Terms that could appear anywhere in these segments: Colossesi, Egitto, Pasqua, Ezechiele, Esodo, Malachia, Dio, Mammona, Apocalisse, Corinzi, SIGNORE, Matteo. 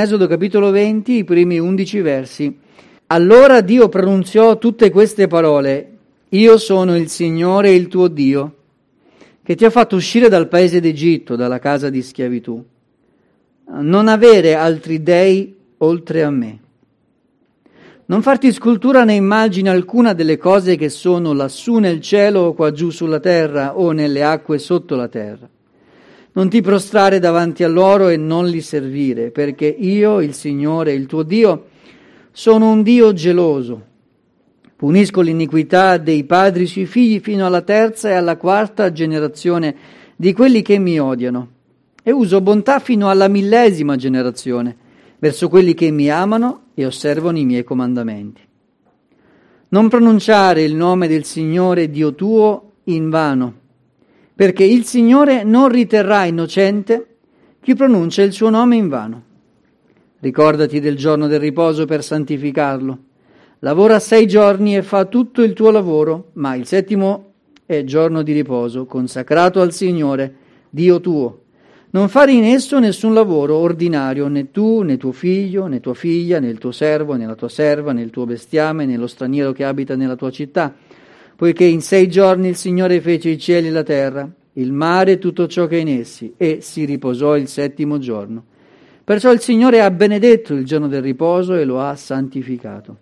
Esodo capitolo 20, i primi 11 versi. Allora Dio pronunziò tutte queste parole: Io sono il Signore il tuo Dio, che ti ha fatto uscire dal paese d'Egitto, dalla casa di schiavitù. Non avere altri dei oltre a me. Non farti scultura né immagine alcuna delle cose che sono lassù nel cielo o qua giù sulla terra o nelle acque sotto la terra. Non ti prostrare davanti a loro e non li servire, perché io, il Signore, il tuo Dio, sono un Dio geloso. Punisco l'iniquità dei padri sui figli fino alla terza e alla quarta generazione di quelli che mi odiano, e uso bontà fino alla 1000ª generazione, verso quelli che mi amano e osservano i miei comandamenti. Non pronunciare il nome del Signore Dio tuo in vano, perché il Signore non riterrà innocente chi pronuncia il suo nome in vano. Ricordati del giorno del riposo per santificarlo. Lavora 6 giorni e fa tutto il tuo lavoro, ma il 7° è giorno di riposo, consacrato al Signore, Dio tuo. Non fare in esso nessun lavoro ordinario, né tu, né tuo figlio, né tua figlia, né il tuo servo, né la tua serva, né il tuo bestiame, né lo straniero che abita nella tua città, poiché in 6 giorni il Signore fece i cieli e la terra, il mare e tutto ciò che è in essi, e si riposò il 7° giorno. Perciò il Signore ha benedetto il giorno del riposo e lo ha santificato.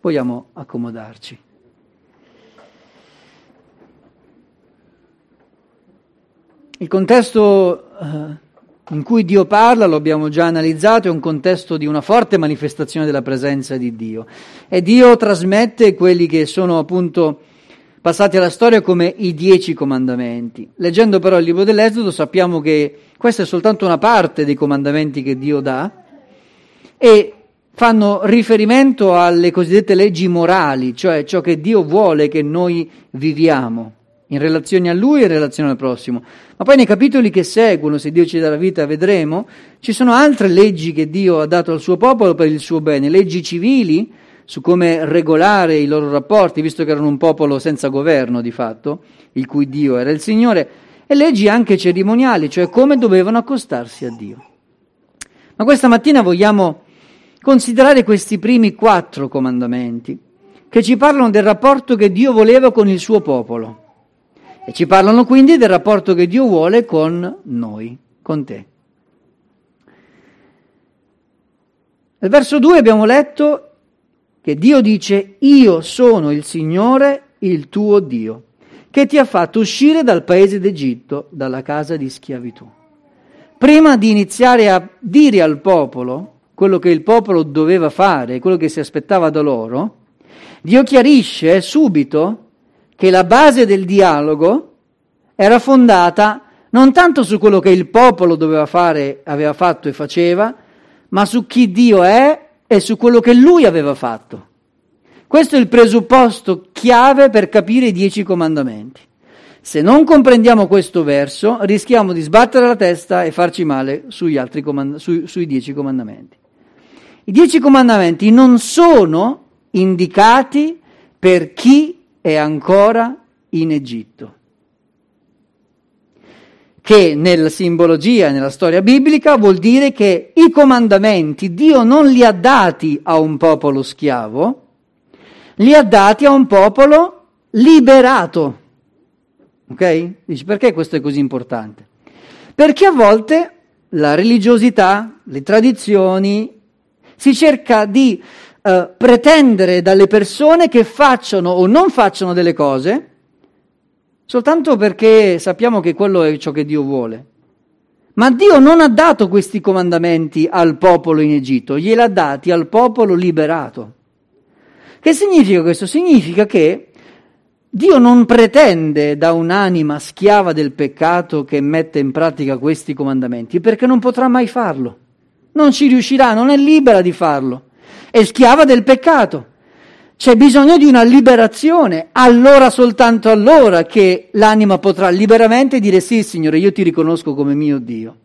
Vogliamo accomodarci. Il contesto in cui Dio parla, lo abbiamo già analizzato, è un contesto di una forte manifestazione della presenza di Dio. E Dio trasmette quelli che sono appunto passati alla storia come i 10 comandamenti. Leggendo però il libro dell'Esodo sappiamo che questa è soltanto una parte dei comandamenti che Dio dà, e fanno riferimento alle cosiddette leggi morali, cioè ciò che Dio vuole che noi viviamo in relazione a Lui e in relazione al prossimo. Ma poi nei capitoli che seguono, se Dio ci dà la vita, vedremo, ci sono altre leggi che Dio ha dato al suo popolo per il suo bene, leggi civili su come regolare i loro rapporti, visto che erano un popolo senza governo di fatto, il cui Dio era il Signore, e leggi anche cerimoniali, cioè come dovevano accostarsi a Dio. Ma questa mattina vogliamo considerare questi primi 4 comandamenti che ci parlano del rapporto che Dio voleva con il suo popolo e ci parlano quindi del rapporto che Dio vuole con noi, con te. Nel verso 2 abbiamo letto che Dio dice: Io sono il Signore, il tuo Dio, che ti ha fatto uscire dal paese d'Egitto, dalla casa di schiavitù. Prima di iniziare a dire al popolo quello che il popolo doveva fare, quello che si aspettava da loro, Dio chiarisce subito che la base del dialogo era fondata non tanto su quello che il popolo doveva fare, aveva fatto e faceva, ma su chi Dio è e su quello che Lui aveva fatto. Questo è il presupposto chiave per capire i 10 comandamenti. Se non comprendiamo questo verso, rischiamo di sbattere la testa e farci male sui 10 comandamenti. I 10 comandamenti non sono indicati per chi è ancora in Egitto, che nella simbologia, nella storia biblica, vuol dire che i comandamenti Dio non li ha dati a un popolo schiavo, li ha dati a un popolo liberato. Ok? Dici, perché questo è così importante? Perché a volte la religiosità, le tradizioni, si cerca di pretendere dalle persone che facciano o non facciano delle cose soltanto perché sappiamo che quello è ciò che Dio vuole. Ma Dio non ha dato questi comandamenti al popolo in Egitto, gliel'ha dati al popolo liberato. Che significa questo? Significa che Dio non pretende da un'anima schiava del peccato che mette in pratica questi comandamenti, perché non potrà mai farlo, non ci riuscirà, non è libera di farlo, è schiava del peccato. C'è bisogno di una liberazione, allora soltanto allora che l'anima potrà liberamente dire: sì Signore, io ti riconosco come mio Dio.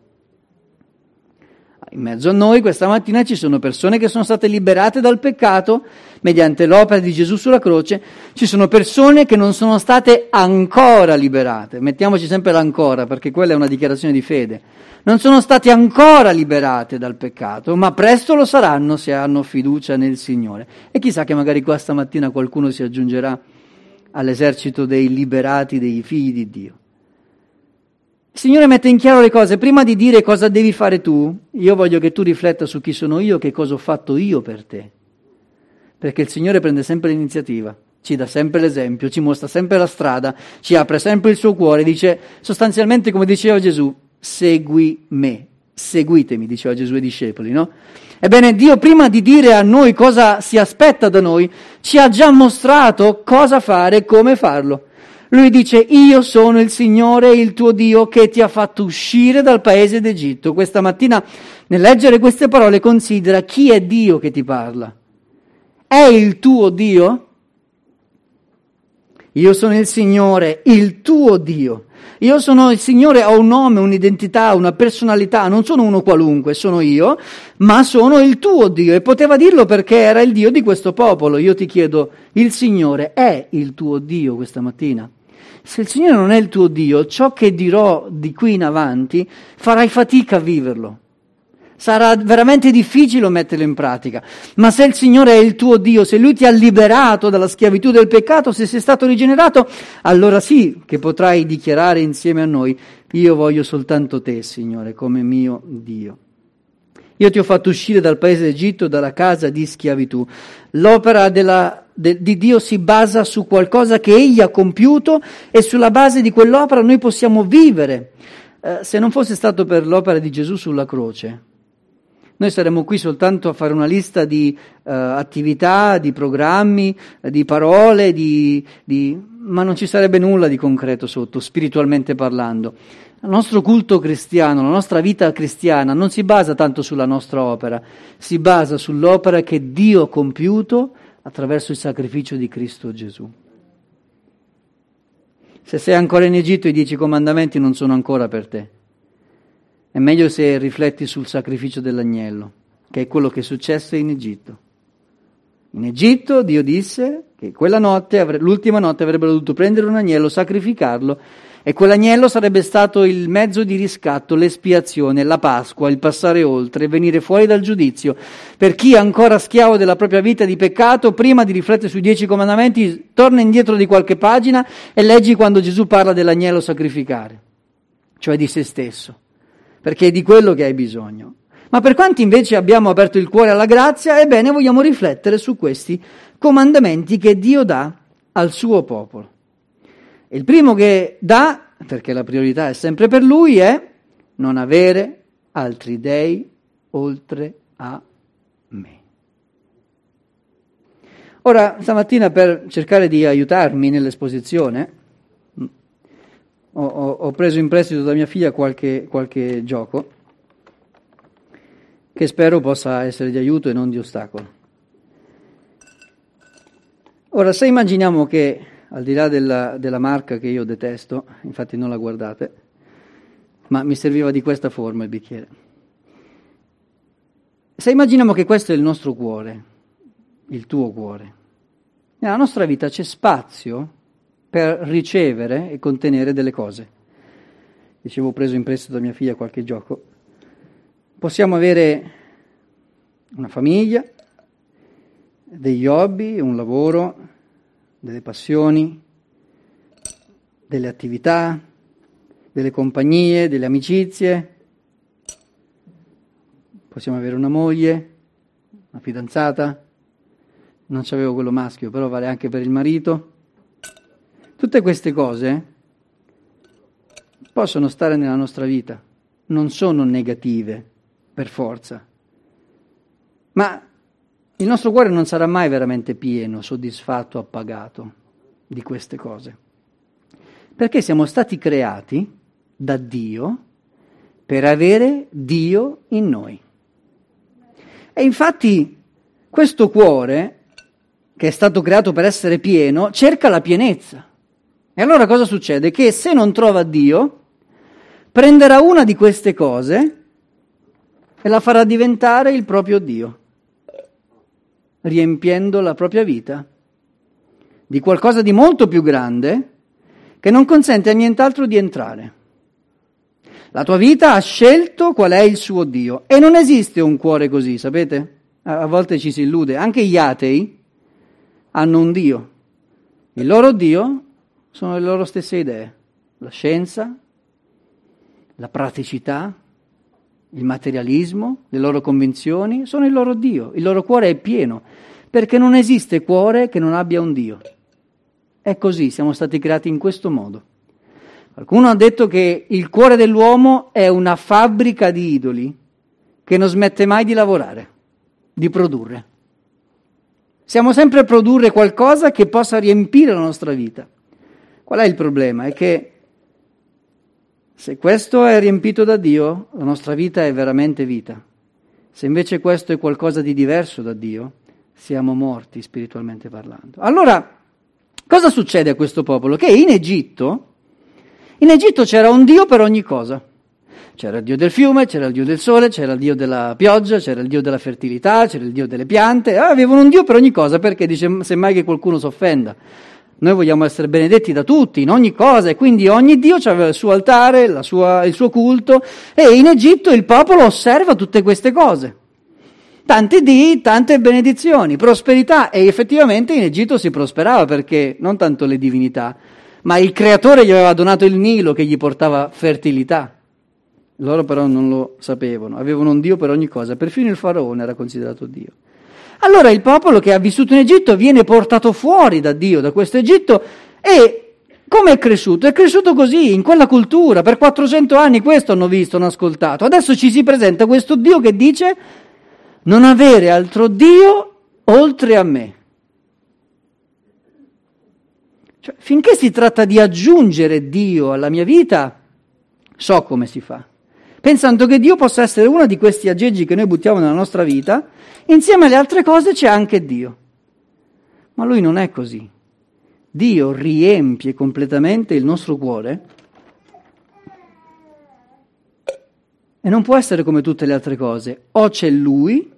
In mezzo a noi questa mattina ci sono persone che sono state liberate dal peccato mediante l'opera di Gesù sulla croce, ci sono persone che non sono state ancora liberate, mettiamoci sempre l'ancora perché quella è una dichiarazione di fede, non sono state ancora liberate dal peccato, ma presto lo saranno se hanno fiducia nel Signore. E chissà che magari qua stamattina qualcuno si aggiungerà all'esercito dei liberati, dei figli di Dio. Il Signore mette in chiaro le cose, prima di dire cosa devi fare tu, io voglio che tu rifletta su chi sono io, che cosa ho fatto io per te. Perché il Signore prende sempre l'iniziativa, ci dà sempre l'esempio, ci mostra sempre la strada, ci apre sempre il suo cuore, dice sostanzialmente come diceva Gesù, segui me, seguitemi, diceva Gesù ai discepoli, no? Ebbene, Dio prima di dire a noi cosa si aspetta da noi, ci ha già mostrato cosa fare e come farlo. Lui dice, io sono il Signore, il tuo Dio, che ti ha fatto uscire dal paese d'Egitto. Questa mattina, nel leggere queste parole, considera chi è Dio che ti parla. È il tuo Dio? Io sono il Signore, il tuo Dio. Io sono il Signore, ho un nome, un'identità, una personalità, non sono uno qualunque, sono io, ma sono il tuo Dio. E poteva dirlo perché era il Dio di questo popolo. Io ti chiedo, il Signore è il tuo Dio questa mattina? Se il Signore non è il tuo Dio, ciò che dirò di qui in avanti farai fatica a viverlo. Sarà veramente difficile metterlo in pratica. Ma se il Signore è il tuo Dio, se Lui ti ha liberato dalla schiavitù del peccato, se sei stato rigenerato, allora sì che potrai dichiarare insieme a noi, io voglio soltanto te, Signore, come mio Dio. Io ti ho fatto uscire dal paese d'Egitto, dalla casa di schiavitù. L'opera di Dio si basa su qualcosa che Egli ha compiuto e sulla base di quell'opera noi possiamo vivere. Se non fosse stato per l'opera di Gesù sulla croce, noi saremmo qui soltanto a fare una lista di attività, di programmi, di parole, ma non ci sarebbe nulla di concreto sotto, spiritualmente parlando. Il nostro culto cristiano, la nostra vita cristiana non si basa tanto sulla nostra opera, si basa sull'opera che Dio ha compiuto attraverso il sacrificio di Cristo Gesù. Se sei ancora in Egitto, i 10 comandamenti non sono ancora per te. È meglio se rifletti sul sacrificio dell'agnello, che è quello che successe in Egitto. In Egitto Dio disse che quella notte, l'ultima notte, avrebbero dovuto prendere un agnello, sacrificarlo, e quell'agnello sarebbe stato il mezzo di riscatto, l'espiazione, la Pasqua, il passare oltre, venire fuori dal giudizio. Per chi è ancora schiavo della propria vita di peccato, prima di riflettere sui 10 comandamenti, torna indietro di qualche pagina e leggi quando Gesù parla dell'agnello sacrificare, cioè di se stesso, perché è di quello che hai bisogno. Ma per quanti invece abbiamo aperto il cuore alla grazia, ebbene vogliamo riflettere su questi comandamenti che Dio dà al suo popolo. Il primo che dà, perché la priorità è sempre per lui, è non avere altri dei oltre a me. Ora, stamattina per cercare di aiutarmi nell'esposizione, ho preso in prestito da mia figlia qualche gioco che spero possa essere di aiuto e non di ostacolo. Ora, se immaginiamo che al di là della marca che io detesto, infatti non la guardate, ma mi serviva di questa forma il bicchiere. Se immaginiamo che questo è il nostro cuore, il tuo cuore, nella nostra vita c'è spazio per ricevere e contenere delle cose. Dicevo, ho preso in prestito da mia figlia qualche gioco. Possiamo avere una famiglia, degli hobby, un lavoro, delle passioni, delle attività, delle compagnie, delle amicizie. Possiamo avere una moglie, una fidanzata, non c'avevo quello maschio, però vale anche per il marito. Tutte queste cose possono stare nella nostra vita, non sono negative per forza, ma il nostro cuore non sarà mai veramente pieno, soddisfatto, appagato di queste cose. Perché siamo stati creati da Dio per avere Dio in noi. E infatti questo cuore, che è stato creato per essere pieno, cerca la pienezza. E allora cosa succede? Che se non trova Dio, prenderà una di queste cose e la farà diventare il proprio Dio, riempiendo la propria vita di qualcosa di molto più grande che non consente a nient'altro di entrare. La tua vita ha scelto qual è il suo Dio, e non esiste un cuore così, sapete? A volte ci si illude, anche gli atei hanno un Dio, il loro Dio sono le loro stesse idee, la scienza, la praticità, il materialismo, le loro convinzioni, sono il loro Dio, il loro cuore è pieno, perché non esiste cuore che non abbia un Dio. È così, siamo stati creati in questo modo. Qualcuno ha detto che il cuore dell'uomo è una fabbrica di idoli che non smette mai di lavorare, di produrre. Siamo sempre a produrre qualcosa che possa riempire la nostra vita. Qual è il problema? È che se questo è riempito da Dio, la nostra vita è veramente vita. Se invece questo è qualcosa di diverso da Dio, siamo morti spiritualmente parlando. Allora, cosa succede a questo popolo? Che in Egitto c'era un Dio per ogni cosa. C'era il Dio del fiume, c'era il Dio del sole, c'era il Dio della pioggia, c'era il Dio della fertilità, c'era il Dio delle piante. Avevano un Dio per ogni cosa, perché dice, semmai che qualcuno si offenda. Noi vogliamo essere benedetti da tutti, in ogni cosa, e quindi ogni Dio aveva il suo altare, il suo culto, e in Egitto il popolo osserva tutte queste cose. Tanti dì, tante benedizioni, prosperità, e effettivamente in Egitto si prosperava, perché non tanto le divinità, ma il creatore gli aveva donato il Nilo che gli portava fertilità. Loro però non lo sapevano, avevano un Dio per ogni cosa, perfino il faraone era considerato Dio. Allora il popolo che ha vissuto in Egitto viene portato fuori da Dio, da questo Egitto, e come è cresciuto? È cresciuto così, in quella cultura, per 400 anni questo hanno visto, hanno ascoltato. Adesso ci si presenta questo Dio che dice non avere altro Dio oltre a me. Cioè, finché si tratta di aggiungere Dio alla mia vita, so come si fa. Pensando che Dio possa essere uno di questi aggeggi che noi buttiamo nella nostra vita, insieme alle altre cose c'è anche Dio. Ma lui non è così. Dio riempie completamente il nostro cuore e non può essere come tutte le altre cose. O c'è lui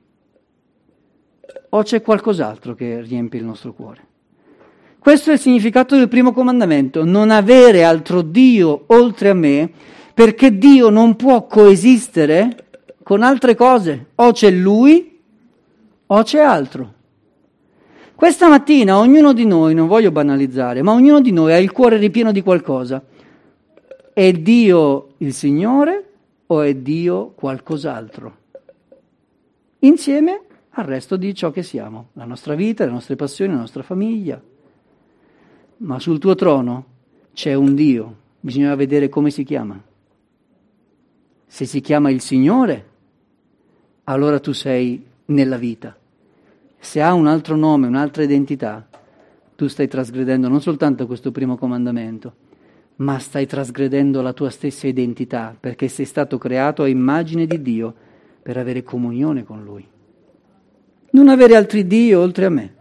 o c'è qualcos'altro che riempie il nostro cuore. Questo è il significato del primo comandamento, non avere altro Dio oltre a me, perché Dio non può coesistere con altre cose. O c'è lui, o c'è altro. Questa mattina ognuno di noi, non voglio banalizzare, ma ognuno di noi ha il cuore ripieno di qualcosa. È Dio il Signore o è Dio qualcos'altro? Insieme al resto di ciò che siamo, la nostra vita, le nostre passioni, la nostra famiglia. Ma sul tuo trono c'è un Dio, bisogna vedere come si chiama. Se si chiama il Signore, allora tu sei nella vita. Se ha un altro nome, un'altra identità, tu stai trasgredendo non soltanto questo primo comandamento, ma stai trasgredendo la tua stessa identità, perché sei stato creato a immagine di Dio per avere comunione con Lui. Non avere altri Dio oltre a me.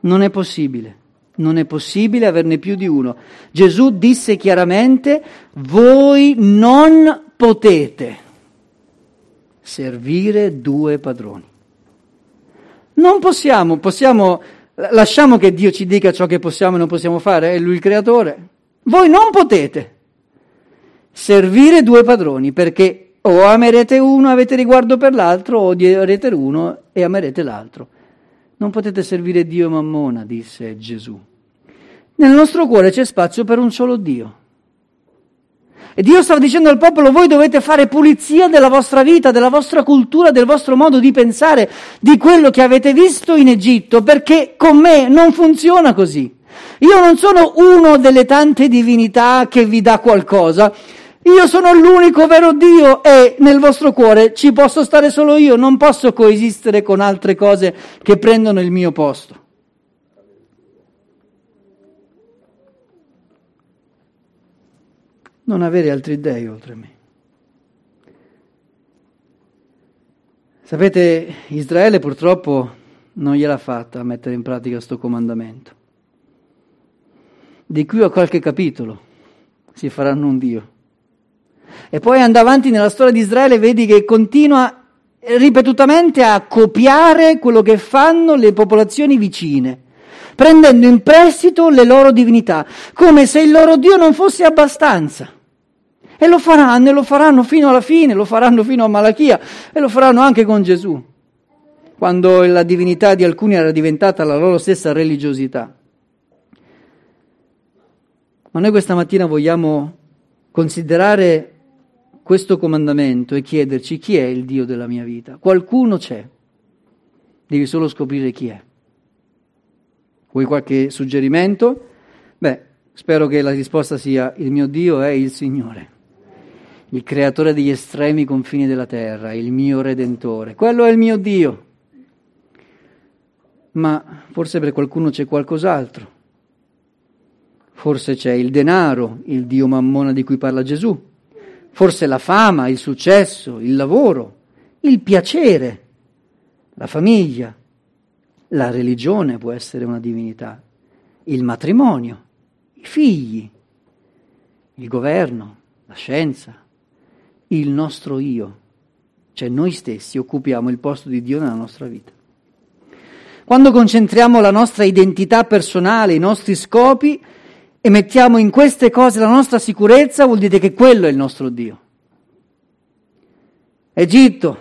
Non è possibile. Non è possibile averne più di uno. Gesù disse chiaramente: voi non potete servire due padroni. Non possiamo, lasciamo che Dio ci dica ciò che possiamo e non possiamo fare, è Lui il creatore. Voi non potete servire due padroni, perché o amerete uno e avete riguardo per l'altro, o odierete l'uno e amerete l'altro. Non potete servire Dio e Mammona, disse Gesù. Nel nostro cuore c'è spazio per un solo Dio. E Dio stava dicendo al popolo: voi dovete fare pulizia della vostra vita, della vostra cultura, del vostro modo di pensare, di quello che avete visto in Egitto, perché con me non funziona così. Io non sono uno delle tante divinità che vi dà qualcosa. Io sono l'unico vero Dio e nel vostro cuore ci posso stare solo io, non posso coesistere con altre cose che prendono il mio posto. Non avere altri dèi oltre a me. Sapete, Israele purtroppo non gliel'ha fatta a mettere in pratica sto comandamento. Di qui a qualche capitolo si faranno un Dio. E poi andando avanti nella storia di Israele vedi che continua ripetutamente a copiare quello che fanno le popolazioni vicine, prendendo in prestito le loro divinità, come se il loro Dio non fosse abbastanza. E lo faranno fino alla fine, lo faranno fino a Malachia, e lo faranno anche con Gesù, quando la divinità di alcuni era diventata la loro stessa religiosità. Ma noi questa mattina vogliamo considerare questo comandamento e chiederci: chi è il Dio della mia vita? Qualcuno c'è, devi solo scoprire chi è. Vuoi qualche suggerimento? Beh, spero che la risposta sia: il mio Dio è il Signore, il creatore degli estremi confini della terra, il mio Redentore. Quello è il mio Dio. Ma forse per qualcuno c'è qualcos'altro. Forse c'è il denaro, il Dio Mammona di cui parla Gesù. Forse la fama, il successo, il lavoro, il piacere, la famiglia. La religione può essere una divinità. Il matrimonio, i figli, il governo, la scienza, il nostro io. Cioè noi stessi occupiamo il posto di Dio nella nostra vita. Quando concentriamo la nostra identità personale, i nostri scopi, e mettiamo in queste cose la nostra sicurezza, vuol dire che quello è il nostro Dio. Egitto,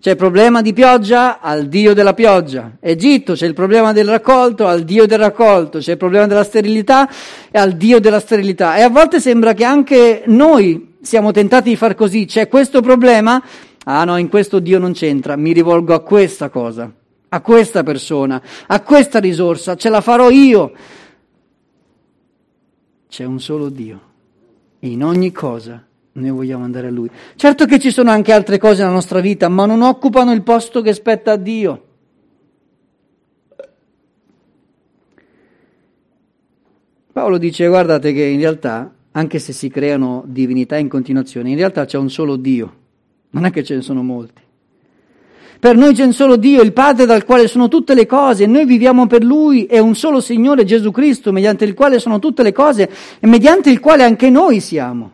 c'è il problema di pioggia, al Dio della pioggia. Egitto, c'è il problema del raccolto, al Dio del raccolto. C'è il problema della sterilità, e al Dio della sterilità. E a volte sembra che anche noi siamo tentati di far così. C'è questo problema? Ah no, in questo Dio non c'entra, mi rivolgo a questa cosa, a questa persona, a questa risorsa, ce la farò io. C'è un solo Dio, in ogni cosa noi vogliamo andare a Lui. Certo che ci sono anche altre cose nella nostra vita, ma non occupano il posto che spetta a Dio. Paolo dice, guardate che in realtà, anche se si creano divinità in continuazione, in realtà c'è un solo Dio, non è che ce ne sono molti. Per noi c'è un solo Dio, il Padre dal quale sono tutte le cose, e noi viviamo per Lui, è un solo Signore Gesù Cristo, mediante il quale sono tutte le cose e mediante il quale anche noi siamo.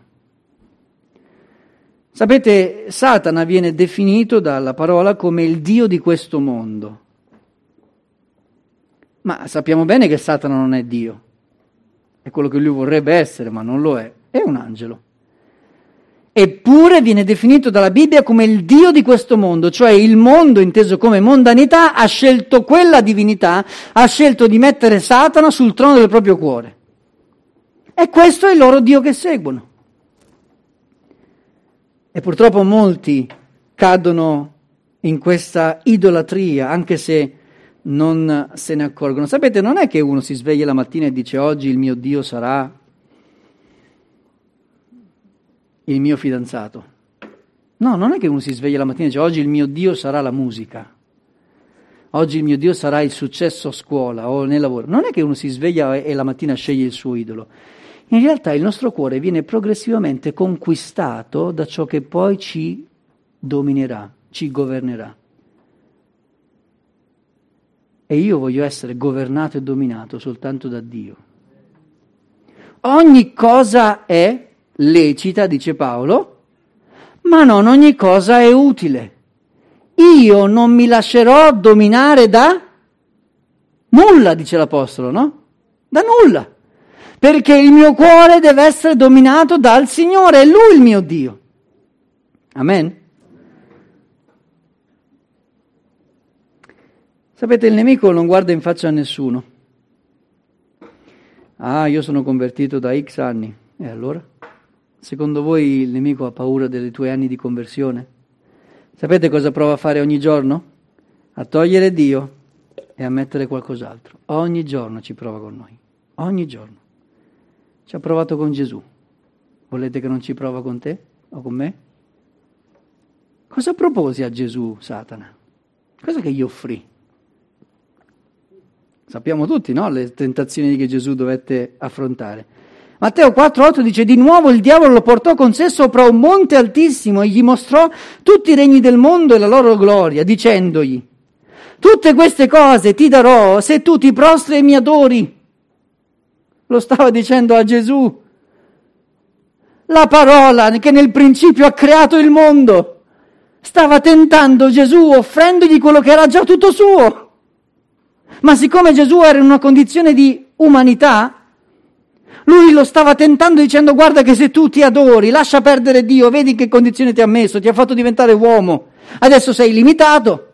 Sapete, Satana viene definito dalla parola come il Dio di questo mondo. Ma sappiamo bene che Satana non è Dio, è quello che lui vorrebbe essere, ma non lo è un angelo. Eppure viene definito dalla Bibbia come il Dio di questo mondo, cioè il mondo inteso come mondanità ha scelto quella divinità, ha scelto di mettere Satana sul trono del proprio cuore. E questo è il loro Dio che seguono. E purtroppo molti cadono in questa idolatria, anche se non se ne accorgono. Sapete, non è che uno si sveglia la mattina e dice: oggi il mio Dio sarà il mio fidanzato. No, non è che uno si sveglia la mattina e dice: oggi il mio Dio sarà la musica, oggi il mio Dio sarà il successo a scuola o nel lavoro. Non è che uno si sveglia e la mattina sceglie il suo idolo. In realtà il nostro cuore viene progressivamente conquistato da ciò che poi ci dominerà, ci governerà. E io voglio essere governato e dominato soltanto da Dio. Ogni cosa è lecita, dice Paolo, ma non ogni cosa è utile. Io non mi lascerò dominare da nulla, dice l'apostolo, no? Da nulla, perché il mio cuore deve essere dominato dal Signore, è Lui il mio Dio. Amen. Sapete, il nemico non guarda in faccia a nessuno. Ah, io sono convertito da X anni. E allora? Secondo voi il nemico ha paura dei tuoi anni di conversione? Sapete cosa prova a fare ogni giorno? A togliere Dio e a mettere qualcos'altro. Ogni giorno ci prova con noi, ogni giorno. Ci ha provato con Gesù. Volete che non ci prova con te o con me? Cosa proposi a Gesù, Satana? Cosa che gli offrì? Sappiamo tutti, no? Le tentazioni che Gesù dovette affrontare. Matteo 4,8 dice: di nuovo il diavolo lo portò con sé sopra un monte altissimo e gli mostrò tutti i regni del mondo e la loro gloria, dicendogli: tutte queste cose ti darò se tu ti prostri e mi adori. Lo stava dicendo a Gesù. La parola che nel principio ha creato il mondo stava tentando Gesù, offrendogli quello che era già tutto suo. Ma siccome Gesù era in una condizione di umanità, lui lo stava tentando dicendo: guarda che se tu ti adori, lascia perdere Dio, vedi in che condizione ti ha messo, ti ha fatto diventare uomo, adesso sei limitato.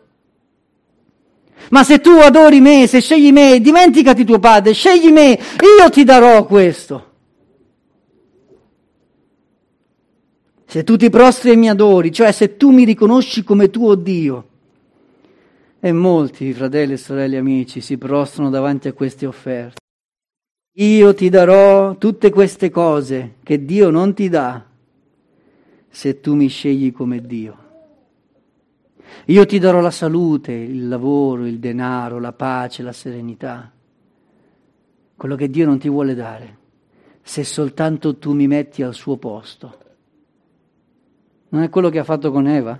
Ma se tu adori me, se scegli me, dimenticati tuo padre, scegli me, io ti darò questo. Se tu ti prostri e mi adori, cioè se tu mi riconosci come tuo Dio. E molti, fratelli e sorelle amici, si prostrano davanti a queste offerte. Io ti darò tutte queste cose che Dio non ti dà se tu mi scegli come Dio. Io ti darò la salute, il lavoro, il denaro, la pace, la serenità. Quello che Dio non ti vuole dare, se soltanto tu mi metti al suo posto. Non è quello che ha fatto con Eva?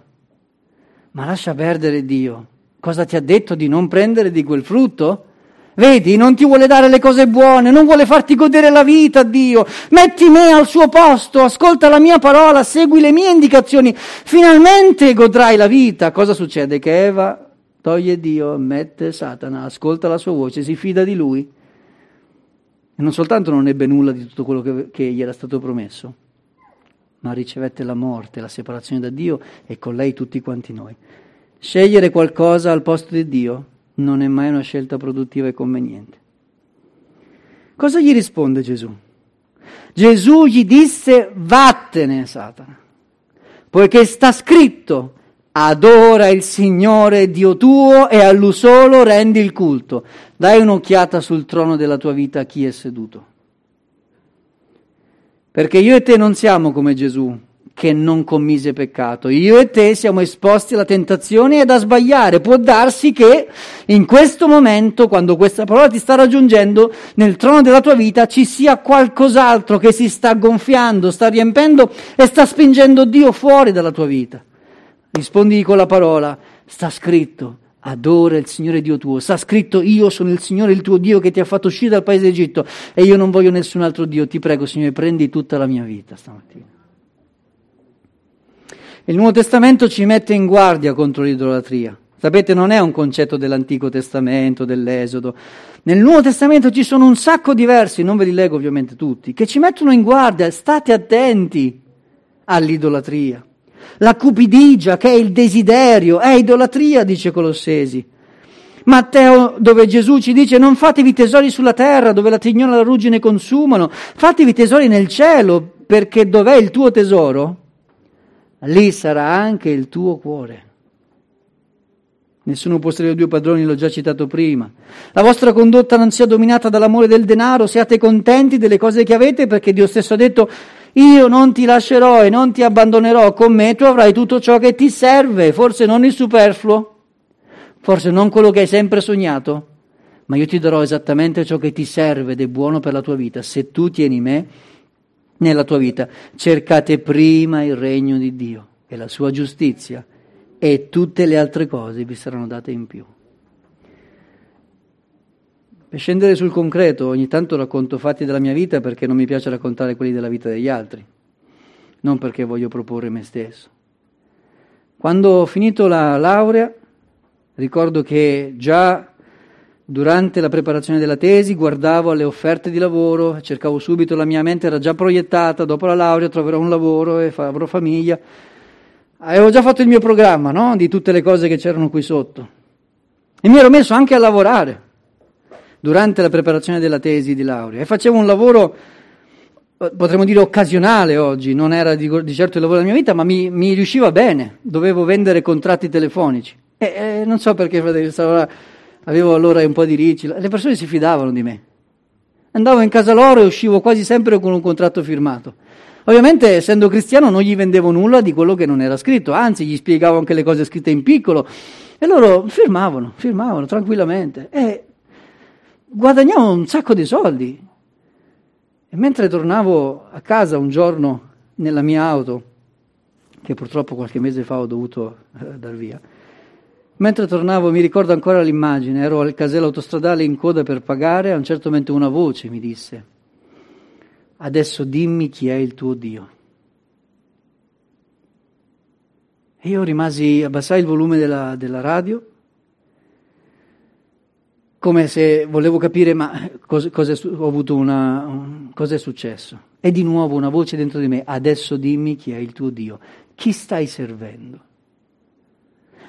Ma lascia perdere Dio. Cosa ti ha detto di non prendere di quel frutto? Vedi, non ti vuole dare le cose buone, non vuole farti godere la vita, Dio. Metti me al suo posto, ascolta la mia parola, segui le mie indicazioni. Finalmente godrai la vita. Cosa succede? Che Eva toglie Dio, mette Satana, ascolta la sua voce, si fida di lui. E non soltanto non ebbe nulla di tutto quello che gli era stato promesso, ma ricevette la morte, la separazione da Dio e con lei tutti quanti noi. Scegliere qualcosa al posto di Dio non è mai una scelta produttiva e conveniente. Cosa gli risponde Gesù? Gesù gli disse: vattene, Satana, poiché sta scritto: adora il Signore Dio tuo e a Lui solo rendi il culto. Dai un'occhiata sul trono della tua vita a chi è seduto. Perché io e te non siamo come Gesù, che non commise peccato. Io e te siamo esposti alla tentazione ed a sbagliare. Può darsi che in questo momento, quando questa parola ti sta raggiungendo, nel trono della tua vita ci sia qualcos'altro che si sta gonfiando, sta riempendo e sta spingendo Dio fuori dalla tua vita. Rispondi con la parola: sta scritto, adora il Signore Dio tuo. Sta scritto: io sono il Signore il tuo Dio che ti ha fatto uscire dal paese d'Egitto e io non voglio nessun altro Dio. Ti prego, Signore, prendi tutta la mia vita stamattina. Il Nuovo Testamento ci mette in guardia contro l'idolatria. Sapete, non è un concetto dell'Antico Testamento, dell'Esodo. Nel Nuovo Testamento ci sono un sacco diversi, non ve li leggo ovviamente tutti, che ci mettono in guardia. State attenti all'idolatria. La cupidigia, che è il desiderio, è idolatria, dice Colossesi. Matteo, dove Gesù ci dice: non fatevi tesori sulla terra, dove la tignola e la ruggine consumano, fatevi tesori nel cielo, perché dov'è il tuo tesoro, lì sarà anche il tuo cuore. Nessuno può servire due padroni, l'ho già citato prima. La vostra condotta non sia dominata dall'amore del denaro, siate contenti delle cose che avete, perché Dio stesso ha detto: io non ti lascerò e non ti abbandonerò, con me tu avrai tutto ciò che ti serve, forse non il superfluo, forse non quello che hai sempre sognato, ma io ti darò esattamente ciò che ti serve ed è buono per la tua vita, se tu tieni me nella tua vita. Cercate prima il regno di Dio e la sua giustizia e tutte le altre cose vi saranno date in più. Per scendere sul concreto, ogni tanto racconto fatti della mia vita perché non mi piace raccontare quelli della vita degli altri, non perché voglio proporre me stesso. Quando ho finito la laurea, ricordo che già durante la preparazione della tesi guardavo alle offerte di lavoro, cercavo subito, la mia mente era già proiettata: dopo la laurea troverò un lavoro e avrò famiglia. Avevo già fatto il mio programma, no? Di tutte le cose che c'erano qui sotto. E mi ero messo anche a lavorare durante la preparazione della tesi di laurea. E facevo un lavoro, potremmo dire, occasionale oggi, non era di certo il lavoro della mia vita, ma mi riusciva bene. Dovevo vendere contratti telefonici. E non so perché, fratelli, avevo allora un po' di ricci, le persone si fidavano di me. Andavo in casa loro e uscivo quasi sempre con un contratto firmato. Ovviamente, essendo cristiano, non gli vendevo nulla di quello che non era scritto, anzi gli spiegavo anche le cose scritte in piccolo e loro firmavano tranquillamente e guadagnavo un sacco di soldi. E mentre tornavo a casa un giorno nella mia auto, che purtroppo qualche mese fa ho dovuto dar via, mentre tornavo, mi ricordo ancora l'immagine, ero al casello autostradale in coda per pagare, a un certo momento una voce mi disse: adesso dimmi chi è il tuo Dio. E io rimasi, abbassai il volume della radio, come se volevo capire ma cosa è successo. E di nuovo una voce dentro di me, adesso dimmi chi è il tuo Dio, chi stai servendo.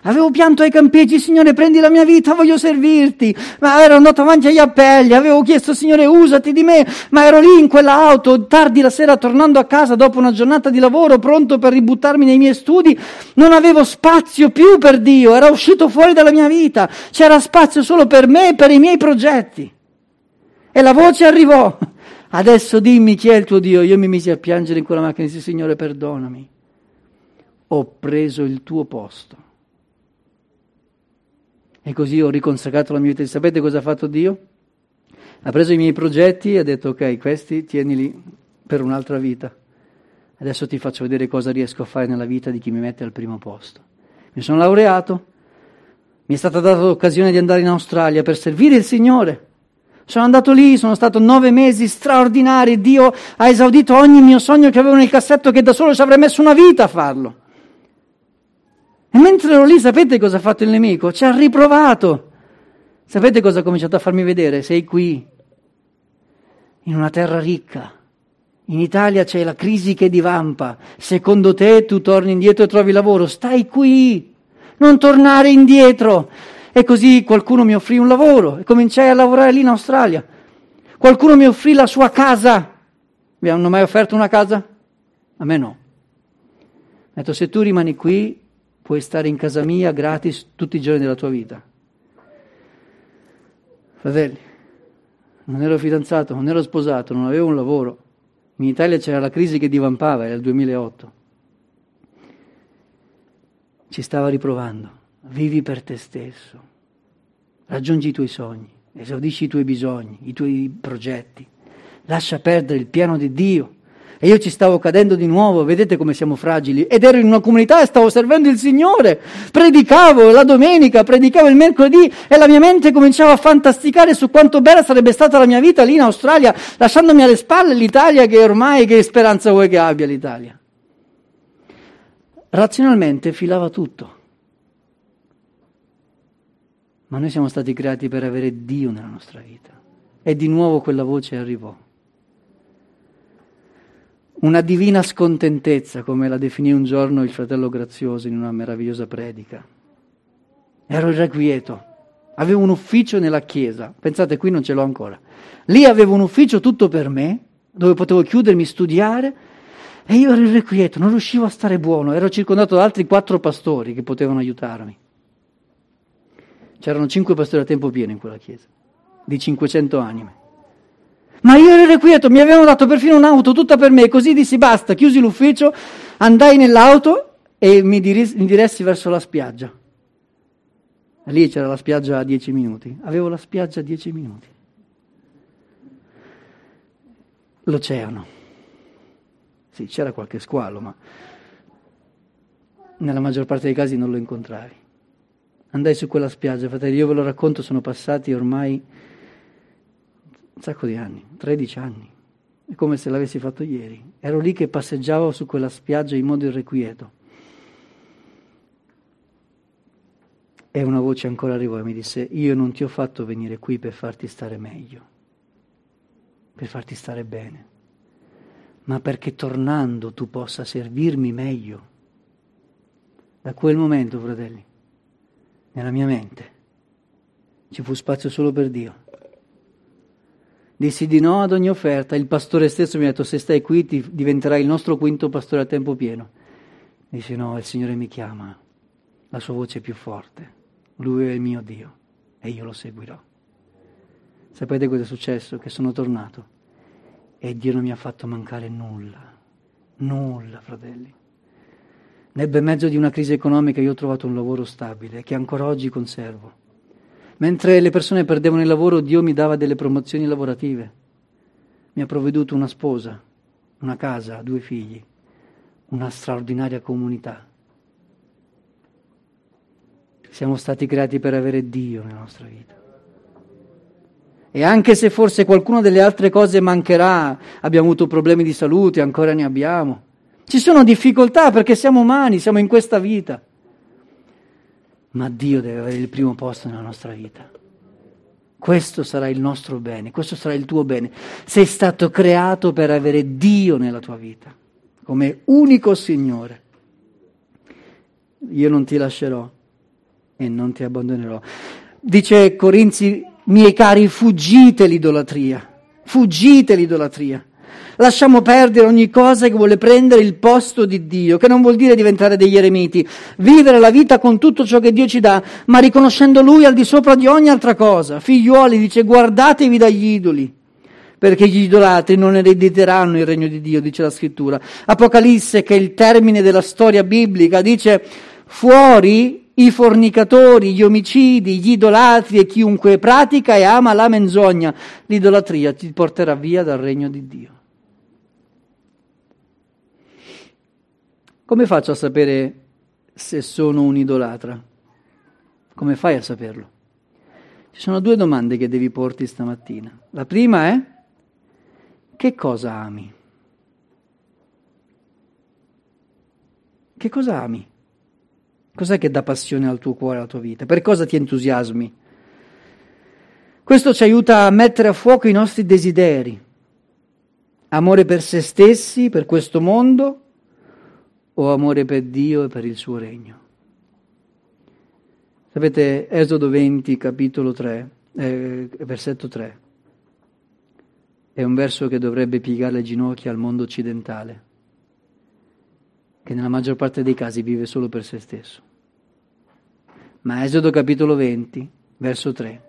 Avevo pianto ai campeggi, Signore prendi la mia vita, voglio servirti, ma ero andato avanti agli appelli, avevo chiesto Signore usati di me, ma ero lì in quell'auto, tardi la sera tornando a casa dopo una giornata di lavoro, pronto per ributtarmi nei miei studi, non avevo spazio più per Dio, era uscito fuori dalla mia vita, c'era spazio solo per me e per i miei progetti. E la voce arrivò, adesso dimmi chi è il tuo Dio, io mi misi a piangere in quella macchina e dissi Signore perdonami, ho preso il tuo posto. E così ho riconsacrato la mia vita. Sapete cosa ha fatto Dio? Ha preso i miei progetti e ha detto, ok, questi tienili per un'altra vita. Adesso ti faccio vedere cosa riesco a fare nella vita di chi mi mette al primo posto. Mi sono laureato, mi è stata data l'occasione di andare in Australia per servire il Signore. Sono andato lì, sono stato 9 mesi straordinari, Dio ha esaudito ogni mio sogno che avevo nel cassetto che da solo ci avrei messo una vita a farlo. E mentre ero lì, sapete cosa ha fatto il nemico? Ci ha riprovato. Sapete cosa ha cominciato a farmi vedere? Sei qui, in una terra ricca. In Italia c'è la crisi che divampa. Secondo te tu torni indietro e trovi lavoro. Stai qui, non tornare indietro. E così qualcuno mi offrì un lavoro e cominciai a lavorare lì in Australia. Qualcuno mi offrì la sua casa. Vi hanno mai offerto una casa? A me no. Ho detto, se tu rimani qui, puoi stare in casa mia gratis tutti i giorni della tua vita. Fratelli, non ero fidanzato, non ero sposato, non avevo un lavoro. In Italia c'era la crisi che divampava, era il 2008. Ci stava riprovando. Vivi per te stesso. Raggiungi i tuoi sogni, esaudisci i tuoi bisogni, i tuoi progetti. Lascia perdere il piano di Dio. E io ci stavo cadendo di nuovo, vedete come siamo fragili, ed ero in una comunità e stavo servendo il Signore, predicavo la domenica, predicavo il mercoledì e la mia mente cominciava a fantasticare su quanto bella sarebbe stata la mia vita lì in Australia, lasciandomi alle spalle l'Italia che ormai che speranza vuoi che abbia l'Italia. Razionalmente filava tutto, ma noi siamo stati creati per avere Dio nella nostra vita e di nuovo quella voce arrivò. Una divina scontentezza, come la definì un giorno il fratello Grazioso in una meravigliosa predica. Ero irrequieto, avevo un ufficio nella chiesa, pensate qui non ce l'ho ancora, lì avevo un ufficio tutto per me, dove potevo chiudermi, studiare, e io ero irrequieto, non riuscivo a stare buono, ero circondato da altri 4 pastori che potevano aiutarmi. C'erano 5 pastori a tempo pieno in quella chiesa, di 500 anime. Ma io ero irrequieto, mi avevano dato perfino un'auto tutta per me, così dissi basta, chiusi l'ufficio, andai nell'auto e mi diressi verso la spiaggia. Lì c'era la spiaggia a 10 minuti, avevo la spiaggia a 10 minuti. L'oceano, sì c'era qualche squalo ma nella maggior parte dei casi non lo incontravi. Andai su quella spiaggia, fratelli, io ve lo racconto, sono passati ormai un sacco di anni, 13 anni, è come se l'avessi fatto ieri. Ero lì che passeggiavo su quella spiaggia in modo irrequieto. E una voce ancora arrivò e mi disse, io non ti ho fatto venire qui per farti stare meglio, per farti stare bene, ma perché tornando tu possa servirmi meglio. Da quel momento, fratelli, nella mia mente ci fu spazio solo per Dio. Dissi di no ad ogni offerta, il pastore stesso mi ha detto se stai qui ti diventerai il nostro 5° pastore a tempo pieno. Dissi no, il Signore mi chiama, la sua voce è più forte, lui è il mio Dio e io lo seguirò. Sapete cosa è successo? Che sono tornato e Dio non mi ha fatto mancare nulla, fratelli. Nel bel mezzo di una crisi economica io ho trovato un lavoro stabile che ancora oggi conservo. Mentre le persone perdevano il lavoro, Dio mi dava delle promozioni lavorative. Mi ha provveduto una sposa, una casa, 2 figli, una straordinaria comunità. Siamo stati creati per avere Dio nella nostra vita. E anche se forse qualcuna delle altre cose mancherà, abbiamo avuto problemi di salute, ancora ne abbiamo, Ci sono difficoltà perché siamo umani, siamo in questa vita. Ma Dio deve avere il primo posto nella nostra vita. Questo sarà il nostro bene, questo sarà il tuo bene. Sei stato creato per avere Dio nella tua vita, come unico Signore. Io non ti lascerò e non ti abbandonerò. Dice Corinzi, miei cari, fuggite l'idolatria. Fuggite l'idolatria. Lasciamo perdere ogni cosa che vuole prendere il posto di Dio, che non vuol dire diventare degli eremiti, vivere la vita con tutto ciò che Dio ci dà, ma riconoscendo Lui al di sopra di ogni altra cosa. Figliuoli, dice, guardatevi dagli idoli, perché gli idolatri non erediteranno il regno di Dio, dice la Scrittura. Apocalisse, che è il termine della storia biblica, dice, fuori i fornicatori, gli omicidi, gli idolatri e chiunque pratica e ama la menzogna. L'idolatria ti porterà via dal regno di Dio. Come faccio a sapere se sono un idolatra? Come fai a saperlo? Ci sono due domande che devi porti stamattina. La prima è: che cosa ami? Che cosa ami? Cos'è che dà passione al tuo cuore, alla tua vita? Per cosa ti entusiasmi? Questo ci aiuta a mettere a fuoco i nostri desideri. Amore per se stessi, per questo mondo, o amore per Dio e per il suo regno. Sapete, Esodo 20, capitolo 3, versetto 3, è un verso che dovrebbe piegare le ginocchia al mondo occidentale, che nella maggior parte dei casi vive solo per se stesso. Ma Esodo capitolo 20, verso 3,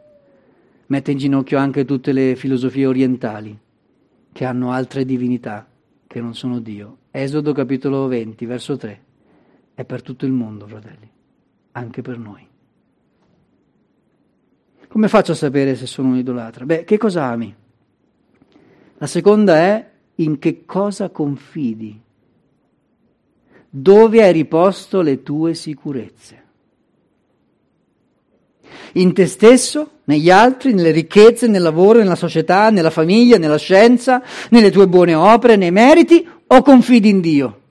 mette in ginocchio anche tutte le filosofie orientali che hanno altre divinità che non sono Dio. Esodo capitolo 20, verso 3, è per tutto il mondo, fratelli, anche per noi. Come faccio a sapere se sono un idolatra? Beh, che cosa ami? La seconda è in che cosa confidi. Dove hai riposto le tue sicurezze? In te stesso, negli altri, nelle ricchezze, nel lavoro, nella società, nella famiglia, nella scienza, nelle tue buone opere, nei meriti, o confidi in Dio?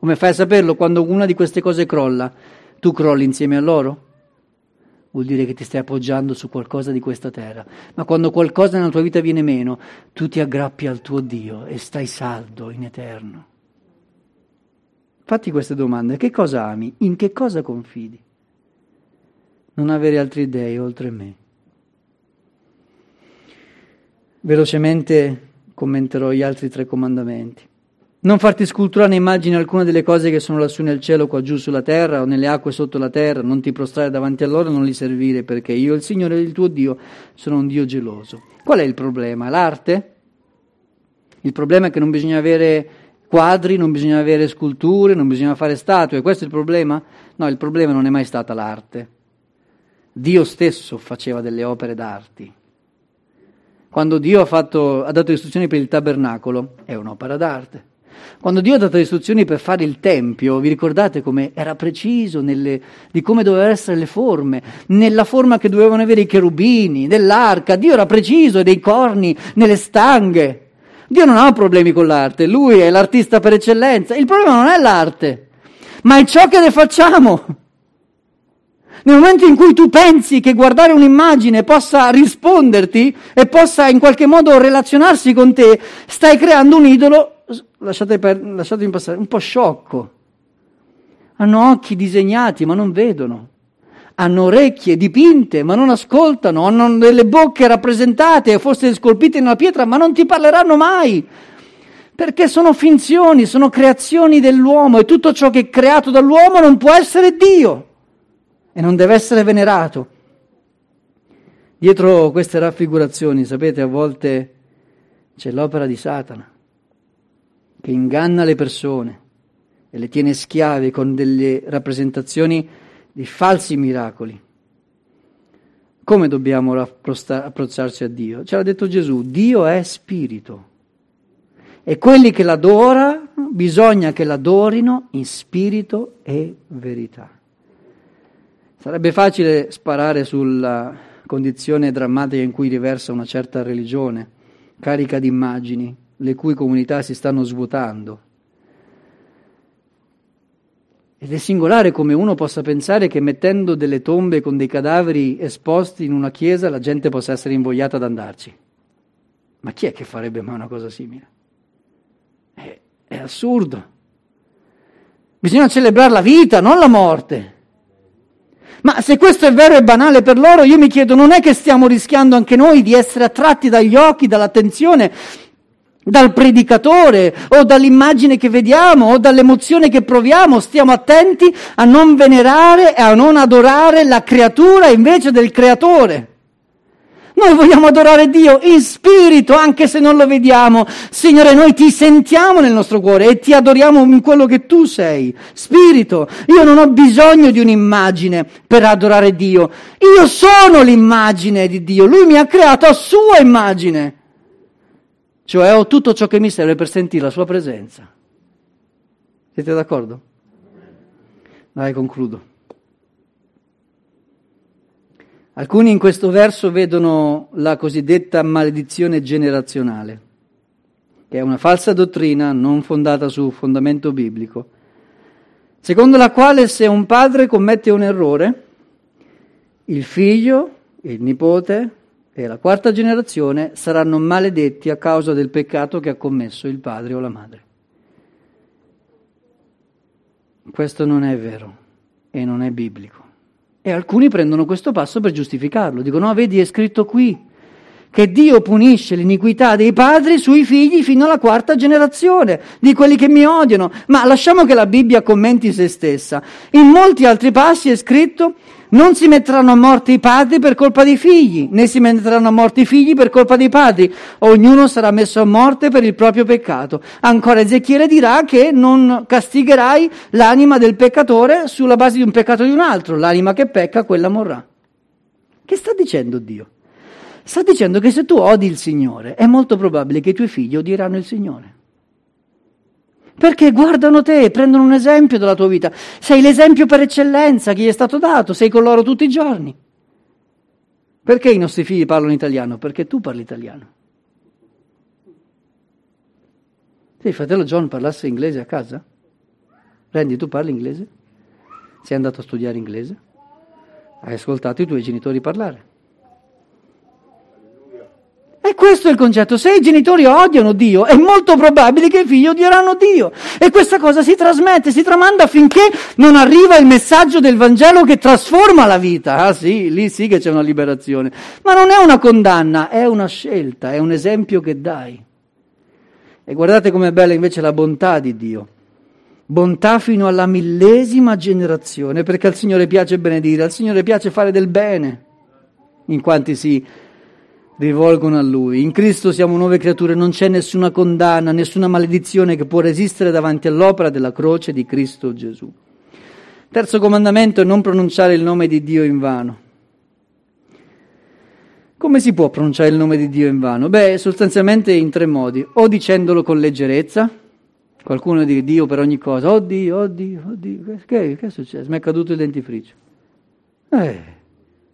Come fai a saperlo quando una di queste cose crolla? Tu crolli insieme a loro? Vuol dire che ti stai appoggiando su qualcosa di questa terra. Ma quando qualcosa nella tua vita viene meno, tu ti aggrappi al tuo Dio e stai saldo in eterno. Fatti queste domande: che cosa ami? In che cosa confidi? Non avere altri dèi oltre me. Velocemente commenterò gli altri 3 comandamenti. Non farti sculturare in immagine alcuna delle cose che sono lassù nel cielo, qua giù sulla terra, o nelle acque sotto la terra. Non ti prostrare davanti a loro, non li servire, perché io, il Signore il tuo Dio, sono un Dio geloso. Qual è il problema? L'arte? Il problema è che non bisogna avere quadri, non bisogna avere sculture, non bisogna fare statue. Questo è il problema? No, il problema non è mai stata l'arte. Dio stesso faceva delle opere d'arte. Quando Dio ha dato istruzioni per il tabernacolo, è un'opera d'arte. Quando Dio ha dato istruzioni per fare il Tempio, vi ricordate come era preciso di come dovevano essere le forme, nella forma che dovevano avere i cherubini, dell'arca? Dio era preciso dei corni, nelle stanghe. Dio non ha problemi con l'arte, Lui è l'artista per eccellenza. Il problema non è l'arte, ma è ciò che ne facciamo. Nel momento in cui tu pensi che guardare un'immagine possa risponderti e possa in qualche modo relazionarsi con te, stai creando un idolo, lasciatemi passare, un po' sciocco. Hanno occhi disegnati ma non vedono, hanno orecchie dipinte ma non ascoltano, hanno delle bocche rappresentate, forse scolpite in una pietra, ma non ti parleranno mai, perché sono finzioni, sono creazioni dell'uomo, e tutto ciò che è creato dall'uomo non può essere Dio e non deve essere venerato. Dietro queste raffigurazioni, sapete, a volte c'è l'opera di Satana, che inganna le persone e le tiene schiave con delle rappresentazioni di falsi miracoli. Come dobbiamo approcciarci a Dio? Ce l'ha detto Gesù: Dio è spirito, e quelli che l'adorano bisogna che l'adorino in spirito e verità. Sarebbe facile sparare sulla condizione drammatica in cui riversa una certa religione, carica di immagini, le cui comunità si stanno svuotando. Ed è singolare come uno possa pensare che mettendo delle tombe con dei cadaveri esposti in una chiesa la gente possa essere invogliata ad andarci. Ma chi è che farebbe mai una cosa simile? È assurdo. Bisogna celebrare la vita, non la morte. Ma se questo è vero e banale per loro, io mi chiedo, non è che stiamo rischiando anche noi di essere attratti dagli occhi, dall'attenzione, dal predicatore o dall'immagine che vediamo o dall'emozione che proviamo? Stiamo attenti a non venerare e a non adorare la creatura invece del creatore. Noi vogliamo adorare Dio in spirito, anche se non lo vediamo. Signore, noi ti sentiamo nel nostro cuore e ti adoriamo in quello che tu sei. Spirito, io non ho bisogno di un'immagine per adorare Dio. Io sono l'immagine di Dio. Lui mi ha creato a sua immagine. Cioè ho tutto ciò che mi serve per sentire la sua presenza. Siete d'accordo? Dai, concludo. Alcuni in questo verso vedono la cosiddetta maledizione generazionale, che è una falsa dottrina non fondata su fondamento biblico, secondo la quale se un padre commette un errore, il figlio, il nipote e la quarta generazione saranno maledetti a causa del peccato che ha commesso il padre o la madre. Questo non è vero e non è biblico. E alcuni prendono questo passo per giustificarlo. Dicono, no, vedi, è scritto qui che Dio punisce l'iniquità dei padri sui figli fino alla quarta generazione, di quelli che mi odiano. Ma lasciamo che la Bibbia commenti se stessa. In molti altri passi è scritto, non si metteranno a morte i padri per colpa dei figli, né si metteranno a morte i figli per colpa dei padri. Ognuno sarà messo a morte per il proprio peccato. Ancora Ezechiele dirà che non castigherai l'anima del peccatore sulla base di un peccato di un altro. L'anima che pecca, quella morrà. Che sta dicendo Dio? Sta dicendo che se tu odi il Signore è molto probabile che i tuoi figli odieranno il Signore. Perché guardano te, prendono un esempio dalla tua vita. Sei l'esempio per eccellenza che gli è stato dato, sei con loro tutti i giorni. Perché i nostri figli parlano italiano? Perché tu parli italiano. Se il fratello John parlasse inglese a casa? Randy, tu parli inglese? Sei andato a studiare inglese? Hai ascoltato i tuoi genitori parlare? E questo è il concetto. Se i genitori odiano Dio, è molto probabile che i figli odieranno Dio. E questa cosa si trasmette, si tramanda finché non arriva il messaggio del Vangelo che trasforma la vita. Ah sì, lì sì che c'è una liberazione. Ma non è una condanna, è una scelta, è un esempio che dai. E guardate com'è bella invece la bontà di Dio. Bontà fino alla 1000ª generazione, perché al Signore piace benedire, al Signore piace fare del bene, in quanti si rivolgono a Lui. In Cristo siamo nuove creature, non c'è nessuna condanna, nessuna maledizione che può resistere davanti all'opera della croce di Cristo Gesù. Terzo comandamento è non pronunciare il nome di Dio in vano. Come si può pronunciare il nome di Dio in vano? Beh, sostanzialmente in tre modi. O dicendolo con leggerezza, qualcuno dice Dio per ogni cosa, oh Dio, che è successo? Mi è caduto il dentifricio.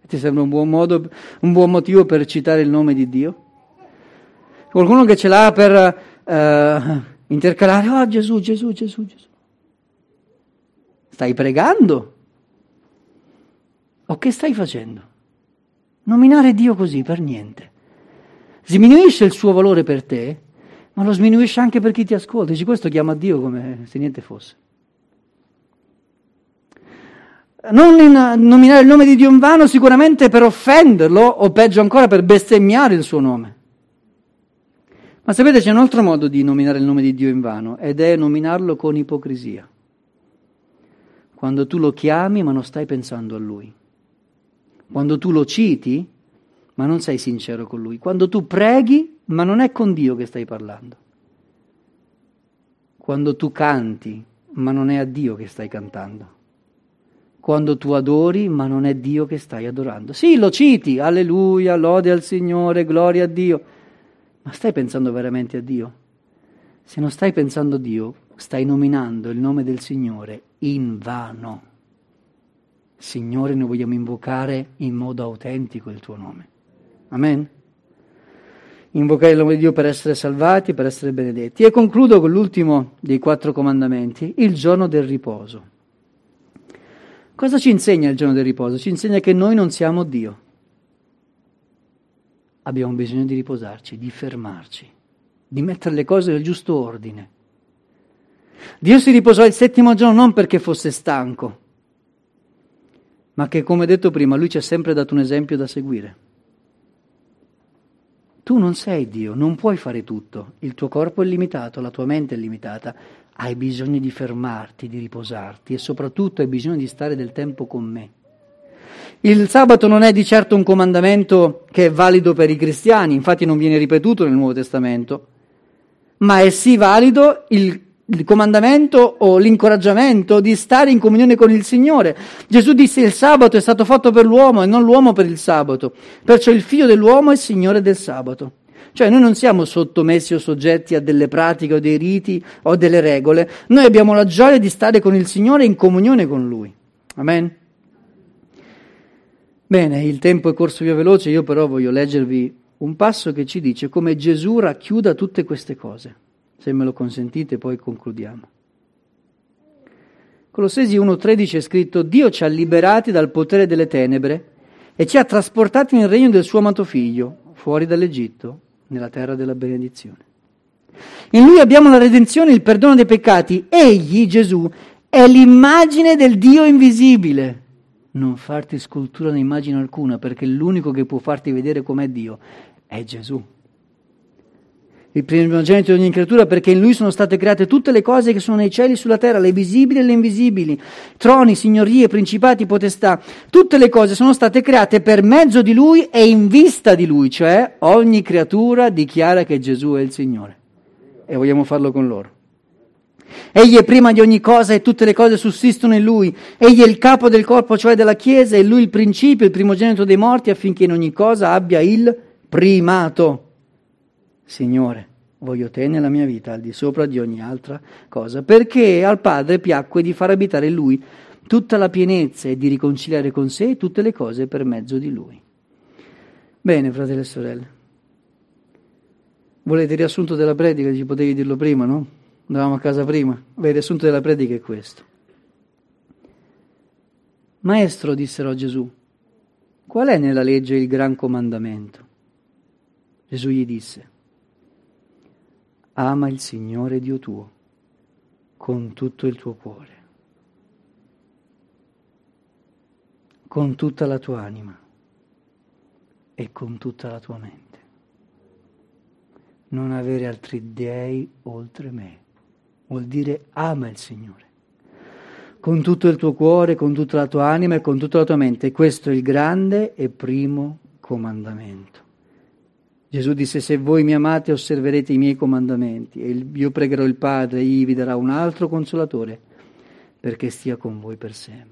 Ti sembra un buon motivo per citare il nome di Dio? Qualcuno che ce l'ha per intercalare, oh Gesù. Stai pregando? O che stai facendo? Nominare Dio così per niente. Sminuisce il suo valore per te, ma lo sminuisce anche per chi ti ascolta. Dici, questo chiama Dio come se niente fosse. Non nominare il nome di Dio in vano sicuramente per offenderlo o peggio ancora per bestemmiare il suo nome. Ma sapete c'è un altro modo di nominare il nome di Dio in vano ed è nominarlo con ipocrisia. Quando tu lo chiami ma non stai pensando a Lui. Quando tu lo citi ma non sei sincero con Lui. Quando tu preghi ma non è con Dio che stai parlando. Quando tu canti ma non è a Dio che stai cantando. Quando tu adori, ma non è Dio che stai adorando. Sì, lo citi, alleluia, lode al Signore, gloria a Dio. Ma stai pensando veramente a Dio? Se non stai pensando a Dio, stai nominando il nome del Signore in vano. Signore, noi vogliamo invocare in modo autentico il tuo nome. Amen? Invocare il nome di Dio per essere salvati, per essere benedetti. E concludo con l'ultimo dei 4 comandamenti, il giorno del riposo. Cosa ci insegna il giorno del riposo? Ci insegna che noi non siamo Dio. Abbiamo bisogno di riposarci, di fermarci, di mettere le cose nel giusto ordine. Dio si riposò il settimo giorno non perché fosse stanco, ma che, come detto prima, Lui ci ha sempre dato un esempio da seguire. Tu non sei Dio, non puoi fare tutto, il tuo corpo è limitato, la tua mente è limitata, hai bisogno di fermarti, di riposarti e soprattutto hai bisogno di stare del tempo con me. Il sabato non è di certo un comandamento che è valido per i cristiani, infatti non viene ripetuto nel Nuovo Testamento, ma è sì valido il comandamento o l'incoraggiamento di stare in comunione con il Signore. Gesù disse: il sabato è stato fatto per l'uomo e non l'uomo per il sabato, perciò il figlio dell'uomo è Signore del sabato. Cioè noi non siamo sottomessi o soggetti a delle pratiche o dei riti o delle regole, noi abbiamo la gioia di stare con il Signore in comunione con Lui. Amen? Bene, il tempo è corso via veloce, io però voglio leggervi un passo che ci dice come Gesù racchiuda tutte queste cose. Se me lo consentite poi concludiamo. Colossesi 1,13 è scritto: Dio ci ha liberati dal potere delle tenebre e ci ha trasportati nel regno del suo amato figlio, fuori dall'Egitto, nella terra della benedizione. In lui abbiamo la redenzione e il perdono dei peccati. Egli, Gesù, è l'immagine del Dio invisibile. Non farti scultura né immagine alcuna, perché l'unico che può farti vedere com'è Dio è Gesù. Il primogenito di ogni creatura, perché in lui sono state create tutte le cose che sono nei cieli e sulla terra, le visibili e le invisibili, troni, signorie, principati, potestà. Tutte le cose sono state create per mezzo di lui e in vista di lui, cioè ogni creatura dichiara che Gesù è il Signore. E vogliamo farlo con loro. Egli è prima di ogni cosa e tutte le cose sussistono in lui. Egli è il capo del corpo, cioè della Chiesa, e lui il principio, il primogenito dei morti, affinché in ogni cosa abbia il primato. Signore, voglio te nella mia vita, al di sopra di ogni altra cosa, perché al Padre piacque di far abitare in lui tutta la pienezza e di riconciliare con sé tutte le cose per mezzo di lui. Bene, fratelli e sorelle, volete il riassunto della predica? Ci potevi dirlo prima, no? Andavamo a casa prima. Beh, il riassunto della predica è questo. Maestro, dissero a Gesù, qual è nella legge il gran comandamento? Gesù gli disse: ama il Signore Dio tuo con tutto il tuo cuore, con tutta la tua anima e con tutta la tua mente. Non avere altri dei oltre me. Vuol dire ama il Signore con tutto il tuo cuore, con tutta la tua anima e con tutta la tua mente. Questo è il grande e primo comandamento. Gesù disse: se voi mi amate osserverete i miei comandamenti, e io pregherò il Padre, egli vi darà un altro consolatore perché stia con voi per sempre.